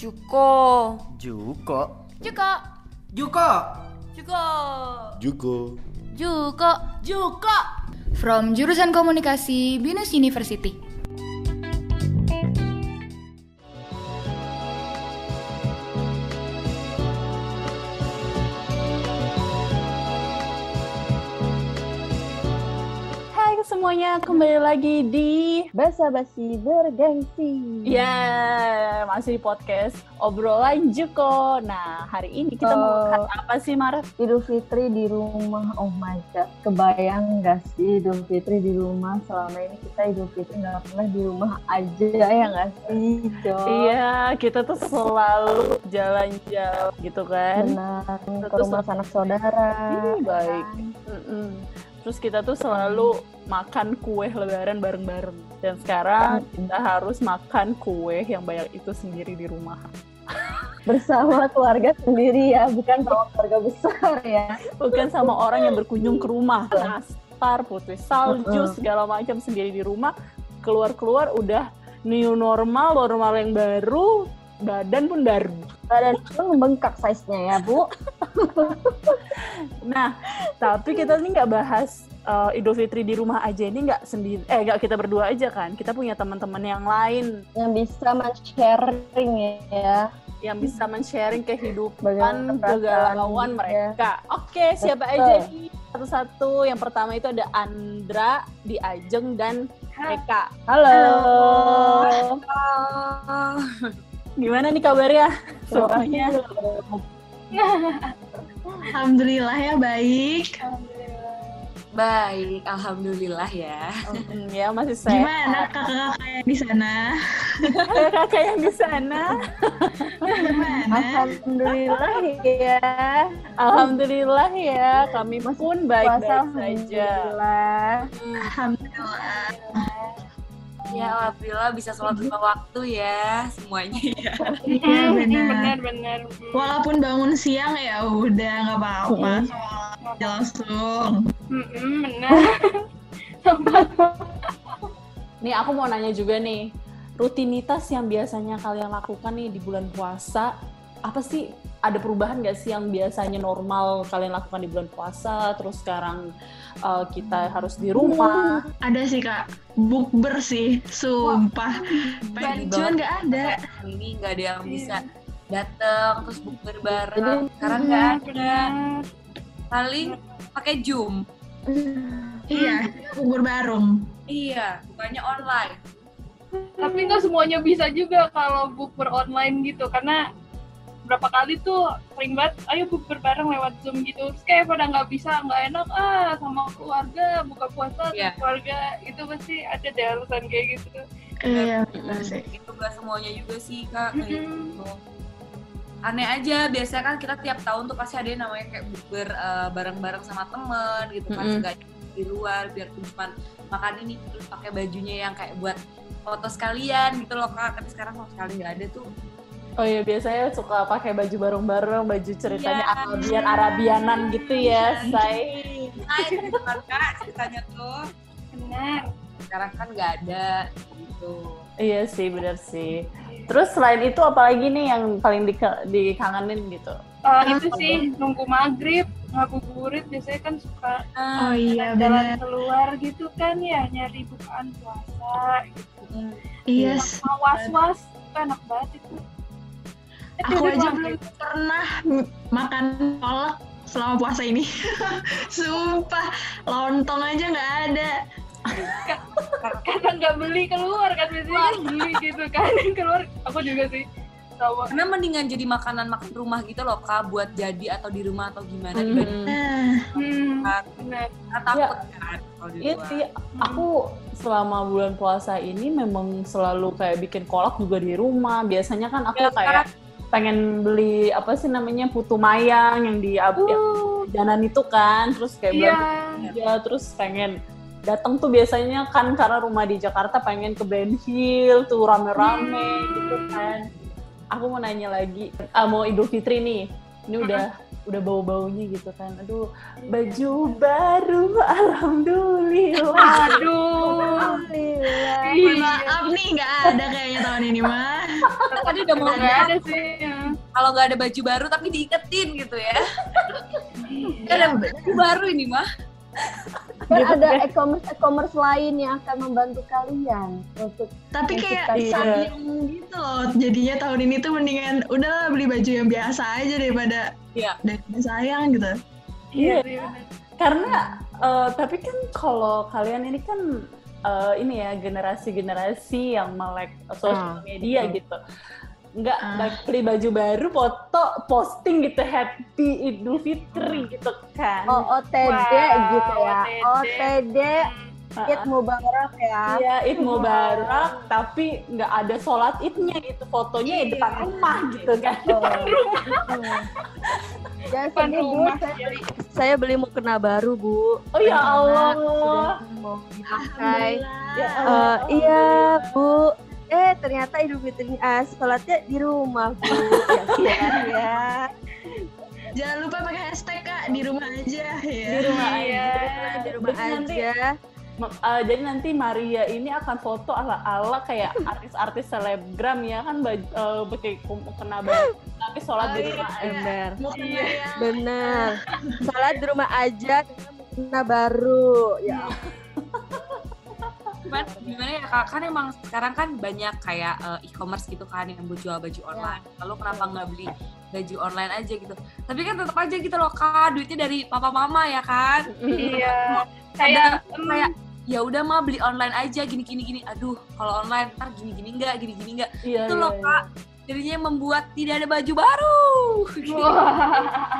Jukko from Jurusan Komunikasi Binus University. Semuanya kembali lagi di Basabasi Bergengsi. Ya, masih di podcast Obrolan Jukko. Nah, hari ini kita mau bahas apa sih, Maraf? Idul Fitri di rumah. Oh my God, kebayang gak sih Idul Fitri di rumah? Selama ini kita Idul Fitri gak pernah di rumah aja, ya gak sih, Jok? Iya, kita tuh selalu jalan-jalan gitu kan. Benar, ke rumah sanak saudara. Baik. Terus kita tuh selalu makan kue lebaran bareng-bareng. Dan sekarang kita harus makan kue yang banyak itu sendiri di rumah. Bersama keluarga sendiri ya, bukan sama keluarga besar ya. Bukan sama orang yang berkunjung ke rumah. Nastar, putri salju, segala macam sendiri di rumah. Keluar-keluar udah new normal yang baru, badan pun baru. Badan pun membengkak size-nya ya, Bu. Nah, tapi kita ini nggak bahas Idul Fitri di rumah aja, ini nggak sendiri, nggak kita berdua aja kan, kita punya teman-teman yang lain yang bisa men-sharing ya, yang bisa men-sharing kehidupan kegalauan mereka. Oke, siapa aja nih satu-satu? Yang pertama itu ada Andra, Di Ajeng, dan Eka. Halo. Gimana nih kabarnya? Soalnya Alhamdulillah ya, baik, alhamdulillah ya. Ya, masih sehat. Gimana kakak-kakak yang di sana? Kakak yang di sana. Gimana? Alhamdulillah ya. Kami pun baik-baik saja. Alhamdulillah. Ya, alhamdulillah bisa sholat lima waktu ya semuanya ya. Iya, benar. Walaupun bangun siang ya udah nggak apa-apa, sholat langsung. Benar. Nih aku mau nanya juga nih, rutinitas yang biasanya kalian lakukan nih di bulan puasa apa sih? Ada perubahan nggak sih yang biasanya normal kalian lakukan di bulan puasa, terus sekarang kita harus di rumah? Ada sih, Kak. Bukber sih, sumpah. Pengen cuman nggak ada. Ini nggak ada yang bisa datang terus bukber bareng. Sekarang nggak ada. Paling pakai Zoom. Iya, bukber bareng. Iya, bukannya online. Tapi nggak semuanya bisa juga kalau bukber online gitu, karena berapa kali tuh sering banget, ayo bukber bareng lewat Zoom gitu. Terus kayak pada nggak bisa, nggak enak sama keluarga, buka puasa sama keluarga. Itu pasti ada deh alasan kayak gitu. Iya, benar sih. Itu nggak semuanya juga sih, Kak. Aneh aja, biasanya kan kita tiap tahun tuh pasti ada yang namanya kayak bukber bareng-bareng sama temen gitu kan. Nggak di luar, biar cuma makan ini, terus pakai bajunya yang kayak buat foto sekalian gitu loh, Kak. Tapi sekarang sama sekali nggak ada tuh. Oh iya, biasanya suka pakai baju bareng-bareng, baju ceritanya Arabianan gitu ya, Kak, ceritanya tuh. Benar. Sekarang kan nggak ada gitu. Iya sih, benar sih. Terus selain itu apalagi nih yang paling dikangenin gitu? Itu sih, nunggu maghrib, ngabuburit, biasanya kan suka jalan keluar gitu kan ya, nyari bukaan puasa gitu. Iya. Was-was, enak banget itu. Aku aja belum pernah makan kolak selama puasa ini. Sumpah, lontong aja nggak ada. Karena nggak beli keluar kan, biasanya kan beli gitu kan, keluar. Aku juga sih. Karena mendingan jadi makanan rumah gitu loh, Kak, buat jadi atau di rumah atau gimana dibanding. Karena takut kan kalau di luar. Iya sih, aku selama bulan puasa ini memang selalu kayak bikin kolak juga di rumah. Biasanya kan aku kayak pengen beli apa sih namanya, putu mayang yang di jalan itu kan, terus kayak terus pengen datang tuh biasanya kan, karena rumah di Jakarta, pengen ke Ben Hill tuh rame-rame gitu kan. Aku mau nanya lagi, mau Idul Fitri nih, ini udah bau-baunya gitu kan, aduh baju baru, alhamdulillah. Aduh, maaf nih nggak ada kayaknya tahun ini mah. Tadi udah mau ngomong kalau nggak ada baju baru tapi diingetin gitu ya. Nggak ada baju baru ini mah. Dan ada e-commerce lain yang akan membantu kalian untuk. Tapi kayak iya, gitu loh. Jadinya tahun ini tuh mendingan udahlah beli baju yang biasa aja daripada daripada sayang gitu. Iya. Yeah. Karena tapi kan kalau kalian ini kan ini ya generasi-generasi yang melek sosial media gitu. Nggak beli baju baru, foto, posting gitu, happy Idul Fitri gitu kan. OOTD gitu ya, OOTD, Id Mubarak ya. Iya, Id Mubarak, tapi nggak ada sholat Idnya gitu, fotonya di depan rumah gitu kan. Depan rumah. Jadi Bu, saya beli mukena baru Bu. Oh ya Allah. Sudah mau dipakai. Iya Bu. Ternyata Idul Fitri sholatnya di rumah Bu. Ya. Jangan lupa pakai hashtag Kak, di rumah aja ya. Di rumah aja. Di rumah aja. Jadi nanti Maria ini akan foto ala-ala kayak artis-artis selebgram ya kan, pakai mukena baru tapi sholat di rumah aja. Benar. Sholat di rumah aja dengan mukena baru. Ya. Gimana ya Kak, kan emang sekarang kan banyak kayak e-commerce gitu kan yang jual baju online, lalu kenapa nggak beli baju online aja gitu, tapi kan tetap aja gitu loh Kak, duitnya dari papa mama ya kan. Iya, kayak ya udah mah beli online aja gini-gini, aduh kalau online ntar gini-gini nggak iya, itu loh Kak, jadinya membuat tidak ada baju baru.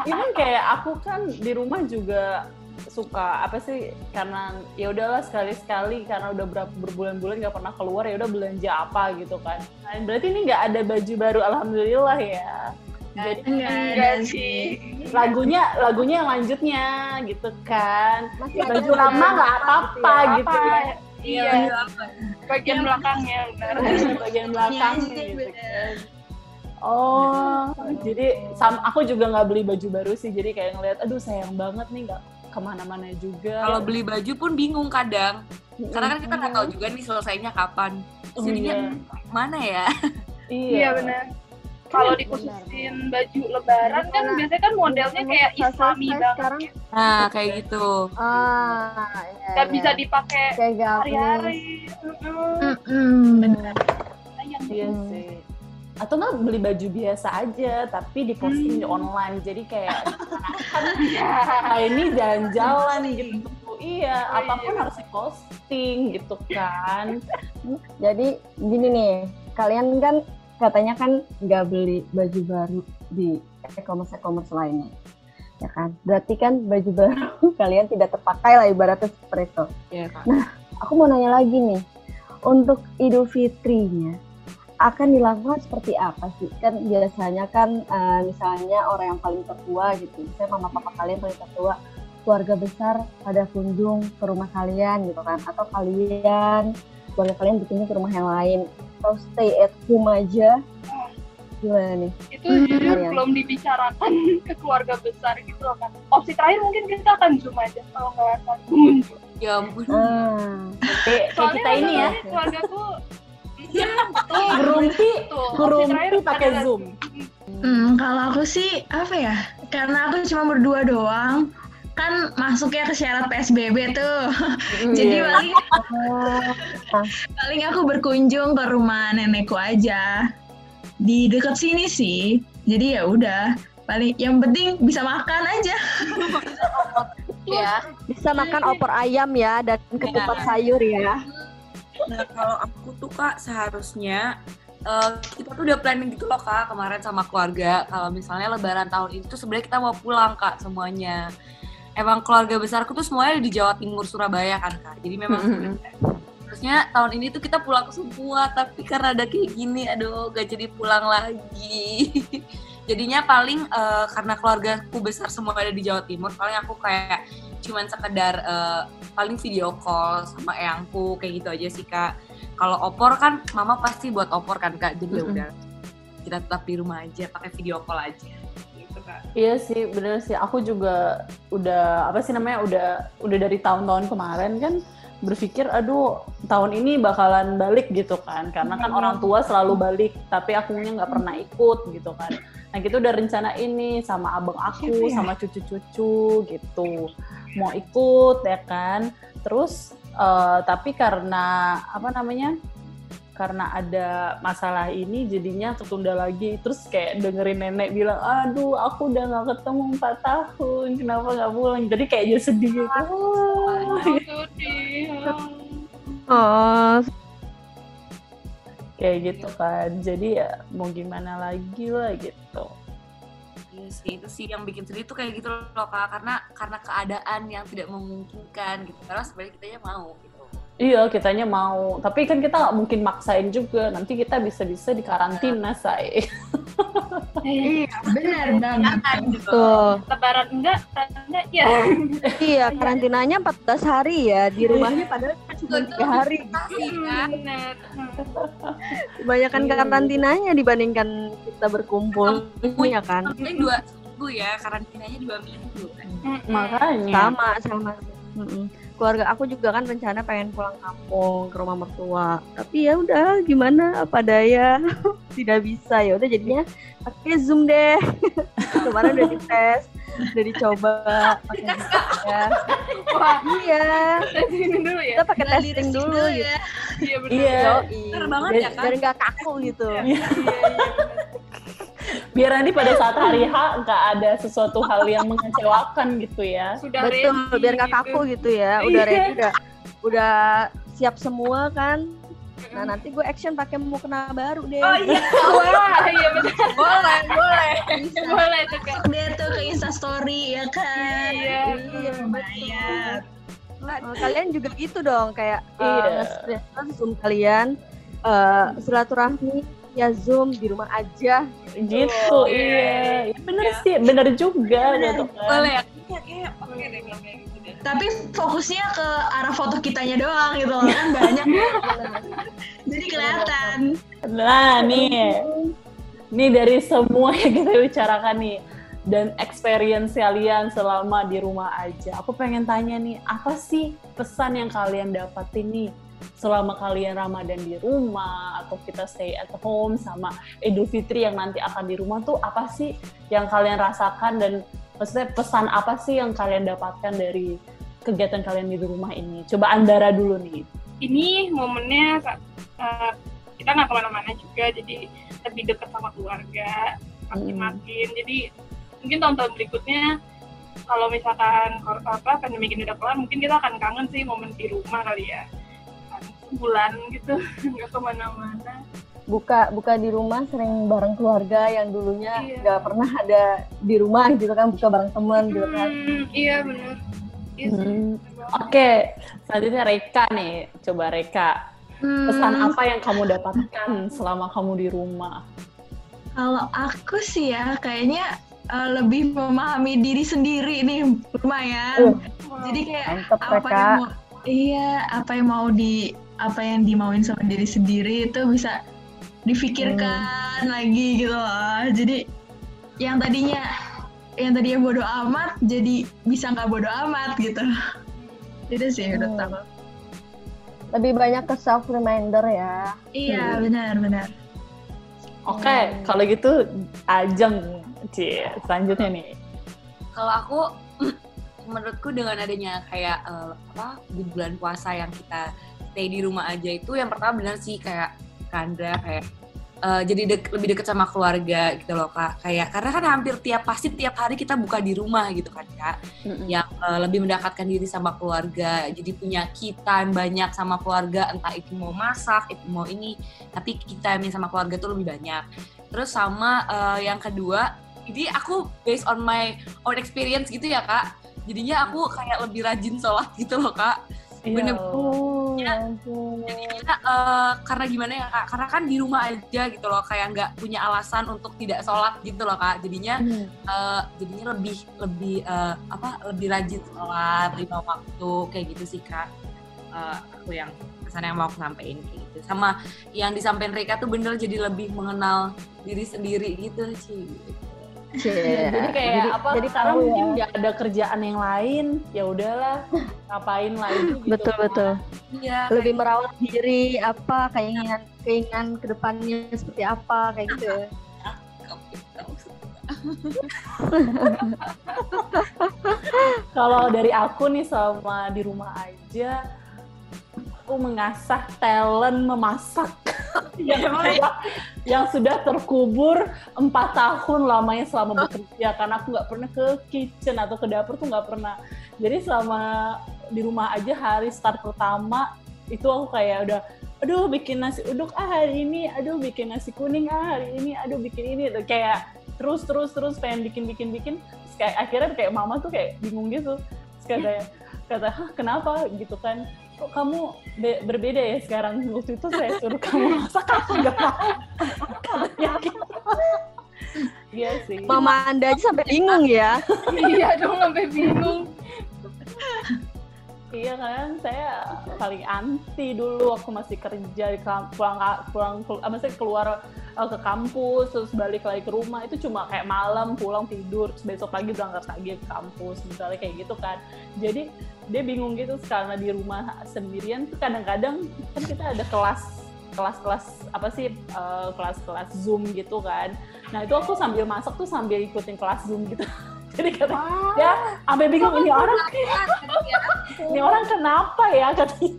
Ini kayak aku kan di rumah juga suka apa sih, karena ya udahlah sekali-sekali karena udah berbulan-bulan nggak pernah keluar, ya udah belanja apa gitu kan. Nah, berarti ini nggak ada baju baru, alhamdulillah ya. Jadi enggak sih. Lagunya yang lanjutnya gitu kan. Masih baju lama nggak apa-apa gitu ya. Iya. Bagian belakangnya benar. Bagian belakang gitu. Oh, jadi aku juga nggak beli baju baru sih. Jadi kayak ngelihat, aduh sayang banget nih nggak kemana-mana juga. Kalau beli baju pun bingung kadang, karena kan kita nggak tahu juga nih selesainya kapan. Jadinya mana ya? Iya benar. Kalau dikhususin baju lebaran kan biasanya kan modelnya kayak Islami banget. Nah kayak gitu. Nggak bisa dipakai hari-hari. Benar. Iya sih. Atau nggak beli baju biasa aja tapi diposting di online, jadi kayak ini jalan-jalan gitu. Iya, apapun harus diposting gitu kan. Jadi gini nih, kalian kan katanya kan nggak beli baju baru di e-commerce lainnya ya kan, berarti kan baju baru kalian tidak terpakai lah, ibaratnya seperti itu ya kan? Nah aku mau nanya lagi nih, untuk Idul Fitrinya akan dilakukan seperti apa sih? Kan biasanya kan misalnya orang yang paling tertua gitu, misalnya mama papa kalian paling tertua, keluarga besar pada kunjung ke rumah kalian gitu kan, atau keluarga kalian bikinnya ke rumah yang lain, atau stay at home aja, gimana nih? Itu jujur belum dibicarakan ke keluarga besar gitu loh kan. Opsi terakhir mungkin kita akan Zoom aja kalau nggak akan kunjung. Ya ampun. Soalnya kita ini ya, keluargaku Gerumpi pakai Zoom. Kalau aku sih apa ya? Karena aku cuma berdua doang, kan masuknya ke syarat PSBB tuh. Jadi paling aku berkunjung ke rumah nenekku aja. Di dekat sini sih. Jadi ya udah, paling yang penting bisa makan aja. Ya, bisa makan opor ayam ya dan ketupat sayur ya. Nah kalau aku tuh Kak seharusnya kita tuh udah planning gitu loh Kak kemarin sama keluarga, kalau misalnya lebaran tahun itu sebenarnya kita mau pulang Kak semuanya. Emang keluarga besarku tuh semuanya di Jawa Timur, Surabaya kan Kak, jadi memang seharusnya tahun ini tuh kita pulang ke semua, tapi karena ada kayak gini aduh gak jadi pulang lagi. Jadinya paling karena keluargaku besar semua ada di Jawa Timur, paling aku kayak cuman sekedar paling video call sama eyangku kayak gitu aja sih Kak. Kalau opor kan mama pasti buat opor kan Kak, jadi udah kita tetap di rumah aja pakai video call aja gitu Kak. Iya sih bener sih, aku juga udah dari tahun-tahun kemarin kan berpikir aduh tahun ini bakalan balik gitu kan, karena kan orang tua selalu balik tapi akunya nggak pernah ikut gitu kan. Nah gitu udah rencana ini sama abang aku sama cucu-cucu gitu mau ikut ya kan. Terus tapi karena karena ada masalah ini jadinya ketunda lagi. Terus kayak dengerin nenek bilang, aduh aku udah gak ketemu 4 tahun, kenapa gak pulang. Jadi kayaknya sedih gitu. Oh. Kayak gitu kan. Jadi ya mau gimana lagi lah gitu. Iya sih, itu sih yang bikin sedih tuh kayak gitu loh Kak. Karena keadaan yang tidak memungkinkan gitu. Karena sebenarnya kitanya mau gitu. Iya, kitanya mau. Tapi kan kita nggak mungkin maksain juga. Nanti kita bisa-bisa dikarantina, say. Iya, benar banget. Betul. Lebaran enggak ya. Oh, iya, karantinanya 14 hari ya. Di rumahnya padahal cuma 3 hari. Iya, benar. Kebanyakan karantinanya dibandingkan kita berkumpul. Iya kan? Mungkin 2 minggu ya, karantinanya 2 minggu. Makanya. Sama. Keluarga aku juga kan rencana pengen pulang kampung ke rumah mertua, tapi ya udah gimana apa daya, tidak bisa. Ya udah jadinya pakai Zoom deh. Kemarin udah dites, udah dicoba pakai Zoom ya. Wah iya, kita pakai testing dulu gitu. Iya benar. Bener banget ya kan. Biar nggak kaku gitu. Biar nanti pada saat hari H nggak ada sesuatu hal yang mengecewakan gitu ya. Sudah betul, ready, biar nggak kaku gitu ya. Udah ready, udah siap semua kan. Nah nanti gue action pakai mukena baru deh. Oh iya, wah iya benar. Boleh. Boleh tuh kan. Dia tuh ke Instastory ya kan. Iya betul. Kalian juga gitu dong kayak Zoom kalian silaturahmi. Ya Zoom di rumah aja gitu. Iya. Bener juga. Gitu kan. Boleh ya. Oke deh kalau kayak gitu deh. Tapi fokusnya ke arah foto kitanya doang gitu kan banyak. Jadi kelihatan. Nah, nih dari semua yang kita bicarakan nih dan experience kalian selama di rumah aja. Aku pengen tanya nih, apa sih pesan yang kalian dapatin nih? Selama kalian Ramadan di rumah atau kita stay at home sama Idul Fitri yang nanti akan di rumah tuh apa sih yang kalian rasakan dan maksudnya pesan apa sih yang kalian dapatkan dari kegiatan kalian di rumah ini? Coba Andara dulu nih. Ini momennya kita nggak kemana-mana juga, jadi lebih dekat sama keluarga makin-makin. Jadi mungkin tahun-tahun berikutnya kalau misalkan pandemi ini udah kelar mungkin kita akan kangen sih momen di rumah kali ya. Bulan gitu, nggak kemana-mana. Buka di rumah sering bareng keluarga yang dulunya nggak pernah ada di rumah gitu kan, buka bareng teman gitu kan. Iya benar. Oke, selanjutnya Reka nih, coba Reka. Pesan apa yang kamu dapatkan selama kamu di rumah? Kalau aku sih ya, kayaknya lebih memahami diri sendiri nih lumayan. Jadi kayak mantep, apa yang dimauin sama diri sendiri itu bisa difikirkan lagi gitu loh. Jadi yang tadinya bodo amat jadi bisa nggak bodo amat gitu. Itu sih menurut aku. Lebih banyak ke self reminder ya. Iya benar. Oke, kalau gitu Ajeng selanjutnya nih. Kalau aku menurutku dengan adanya kayak di bulan puasa yang kita stay di rumah aja itu yang pertama benar sih kayak Kandra kayak jadi lebih dekat sama keluarga gitu loh Kak, kayak karena kan pasti tiap hari kita buka di rumah gitu kan Kak, yang lebih mendekatkan diri sama keluarga, jadi punya time banyak sama keluarga, entah itu mau masak itu mau ini, tapi time sama keluarga tuh lebih banyak. Terus sama yang kedua, jadi aku based on my own experience gitu ya Kak, jadinya aku kayak lebih rajin sholat gitu loh Kak. Jadinya karena gimana ya Kak, karena kan di rumah aja gitu loh, kayak nggak punya alasan untuk tidak sholat gitu loh Kak, jadinya lebih rajin sholat 5 waktu kayak gitu sih Kak. Aku yang pesan yang mau aku sampein kayak gitu, sama yang disampein Rika tuh bener jadi lebih mengenal diri sendiri gitu sih. Yeah. Jadi kayak jadi sekarang mungkin nggak ada kerjaan yang lain, ya udahlah ngapain lagi gitu. Betul. Ya, lebih merawat diri apa keinginan kedepannya seperti apa kayak gitu. Kalau dari aku nih sama di rumah aja, aku mengasah talent memasak. yang sudah terkubur 4 tahun lamanya selama bekerja, karena aku nggak pernah ke kitchen atau ke dapur tuh nggak pernah. Jadi selama di rumah aja hari start pertama itu aku kayak udah, aduh bikin nasi uduk hari ini, aduh bikin nasi kuning hari ini, aduh bikin ini, kayak terus pengen bikin. Terus kayak akhirnya kayak mama tuh kayak bingung gitu. Terus kata kenapa gitu kan? Kok kamu berbeda ya sekarang? Waktu itu saya suruh kamu masak, kamu nggak mau. Katanya gitu. Iya sih. Mama Anda aja sampai bingung ya? Iya dong, sampai bingung. Iya kan, saya paling anti dulu waktu masih kerja, maksudnya keluar ke kampus, terus balik lagi ke rumah, itu cuma kayak malam pulang tidur, terus besok pagi berangkat lagi ke kampus, misalnya kayak gitu kan. Jadi dia bingung gitu, karena di rumah sendirian tuh kadang-kadang kan kita ada kelas-kelas Zoom gitu kan. Nah itu aku sambil masak tuh sambil ikutin kelas Zoom gitu. Jadi kata, ya sampai bingung ini orang kenapa ya katanya.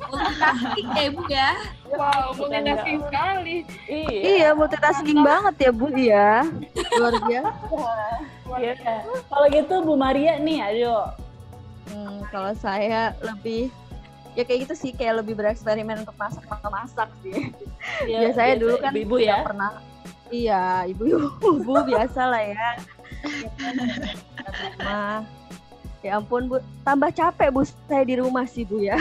Multitasking ya Bu ya. Wow, multitasking sekali. Iya, multitasking banget ya Bu ya. Luar biasa. Iya. Kalau gitu Bu Maria nih, ayo. Kalau saya lebih ya kayak gitu sih, kayak lebih bereksperimen untuk masak sih. Ya, biasanya dulu kan ibu ya pernah. Iya, ibu biasa lah ya. Nah, ya ampun Bu, tambah capek Bu saya di rumah sih Bu ya.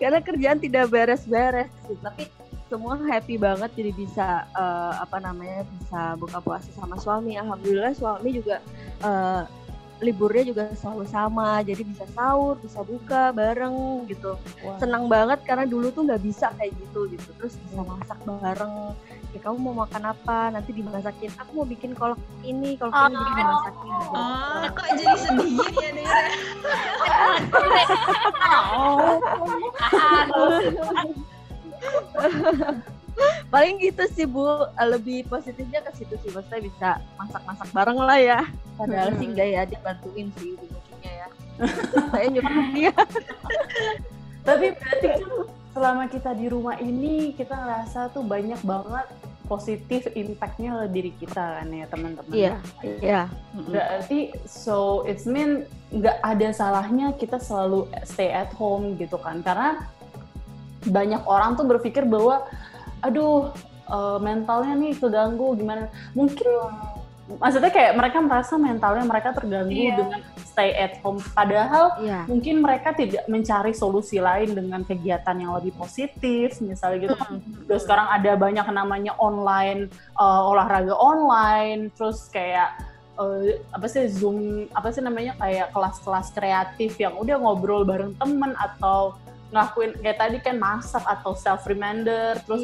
Karena kerjaan tidak beres-beres sih, tapi semua happy banget jadi bisa bisa buka puasa sama suami. Alhamdulillah suami juga liburnya juga selalu sama, jadi bisa sahur, bisa buka bareng gitu. Wow. Senang banget karena dulu tuh nggak bisa kayak gitu. Terus bisa masak bareng. Ya, kamu mau makan apa? Nanti dimasakin. Aku mau bikin kolak ini bikin dimasakin. Kok jadi sedih ya Dera? Paling gitu sih Bu, lebih positifnya ke situ sih, maksudnya bisa masak-masak bareng lah ya. Padahal sih enggak ya, dibantuin sih ujung-ujungnya ya. Saya nyuruh dia. Tapi berarti selama kita di rumah ini, kita ngerasa tuh banyak banget positif impact-nya diri kita kan ya teman-teman. Iya. Berarti so it's mean enggak ada salahnya kita selalu stay at home gitu kan, karena banyak orang tuh berpikir bahwa aduh mentalnya nih terganggu gimana, mungkin maksudnya kayak mereka merasa mentalnya mereka terganggu dengan stay at home, padahal mungkin mereka tidak mencari solusi lain dengan kegiatan yang lebih positif misalnya gitu kan. Terus sekarang ada banyak namanya online, olahraga online, terus kayak kayak kelas-kelas kreatif yang udah ngobrol bareng temen atau ngelakuin kayak tadi kan masak atau self reminder, terus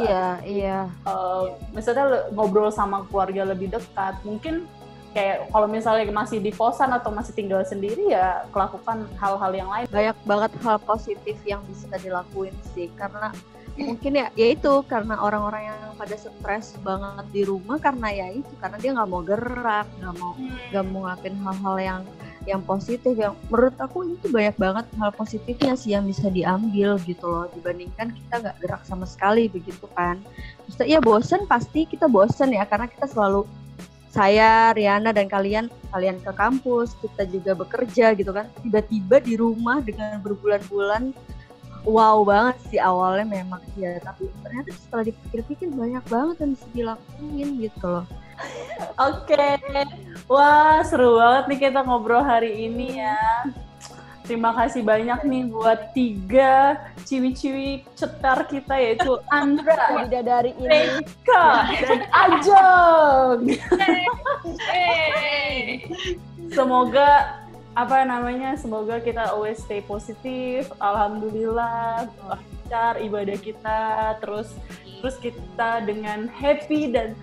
misalnya ngobrol sama keluarga lebih dekat. Mungkin kayak kalau misalnya masih di kosan atau masih tinggal sendiri ya lakukan hal-hal yang lain. Banyak banget hal positif yang bisa dilakuin sih, karena mungkin ya itu karena orang-orang yang pada stres banget di rumah karena dia nggak mau gerak, nggak mau ngelakuin hal-hal yang positif, yang menurut aku itu banyak banget hal positifnya sih yang bisa diambil gitu loh, dibandingkan kita nggak gerak sama sekali begitu kan. Terus ya bosen, pasti kita bosen ya, karena kita selalu, saya, Riana dan kalian ke kampus, kita juga bekerja gitu kan, tiba-tiba di rumah dengan berbulan-bulan. Wow banget sih awalnya memang ya, tapi ternyata setelah dipikir-pikir banyak banget yang bisa dilakuin gitu loh. Oke. Wah, seru banget nih kita ngobrol hari ini ya. Terima kasih banyak nih buat 3 ciwi-ciwi cetar kita, yaitu Andra, bidadari ini, Reka, dan Ajeng. Semoga kita always stay positif. Alhamdulillah lancar ibadah kita, terus kita dengan happy dan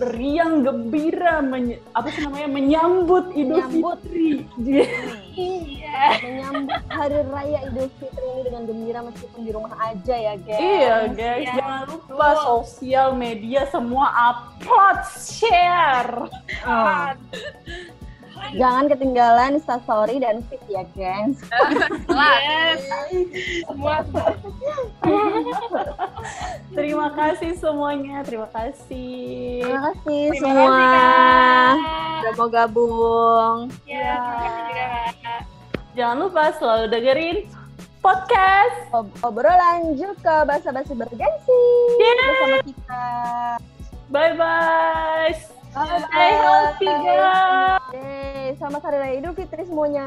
riang gembira menyambut Idul Fitri. Iya. Menyambut hari raya Idul Fitri ini dengan gembira meskipun di rumah aja ya, guys. Iya, guys. Ya. Jangan lupa sosial media semua upload, share. Jangan ketinggalan Instastory dan feed ya, guys. Yes. Semua. Terima kasih semuanya. Terima kasih. Terima kasih semua. Udah mau gabung. Ya. Jangan lupa selalu dengerin podcast Obrolan Jukko Basabasi Bergengsi bersama kita. Bye-bye. Stay healthy, guys. Selamat Hari Raya Idul Fitri semuanya.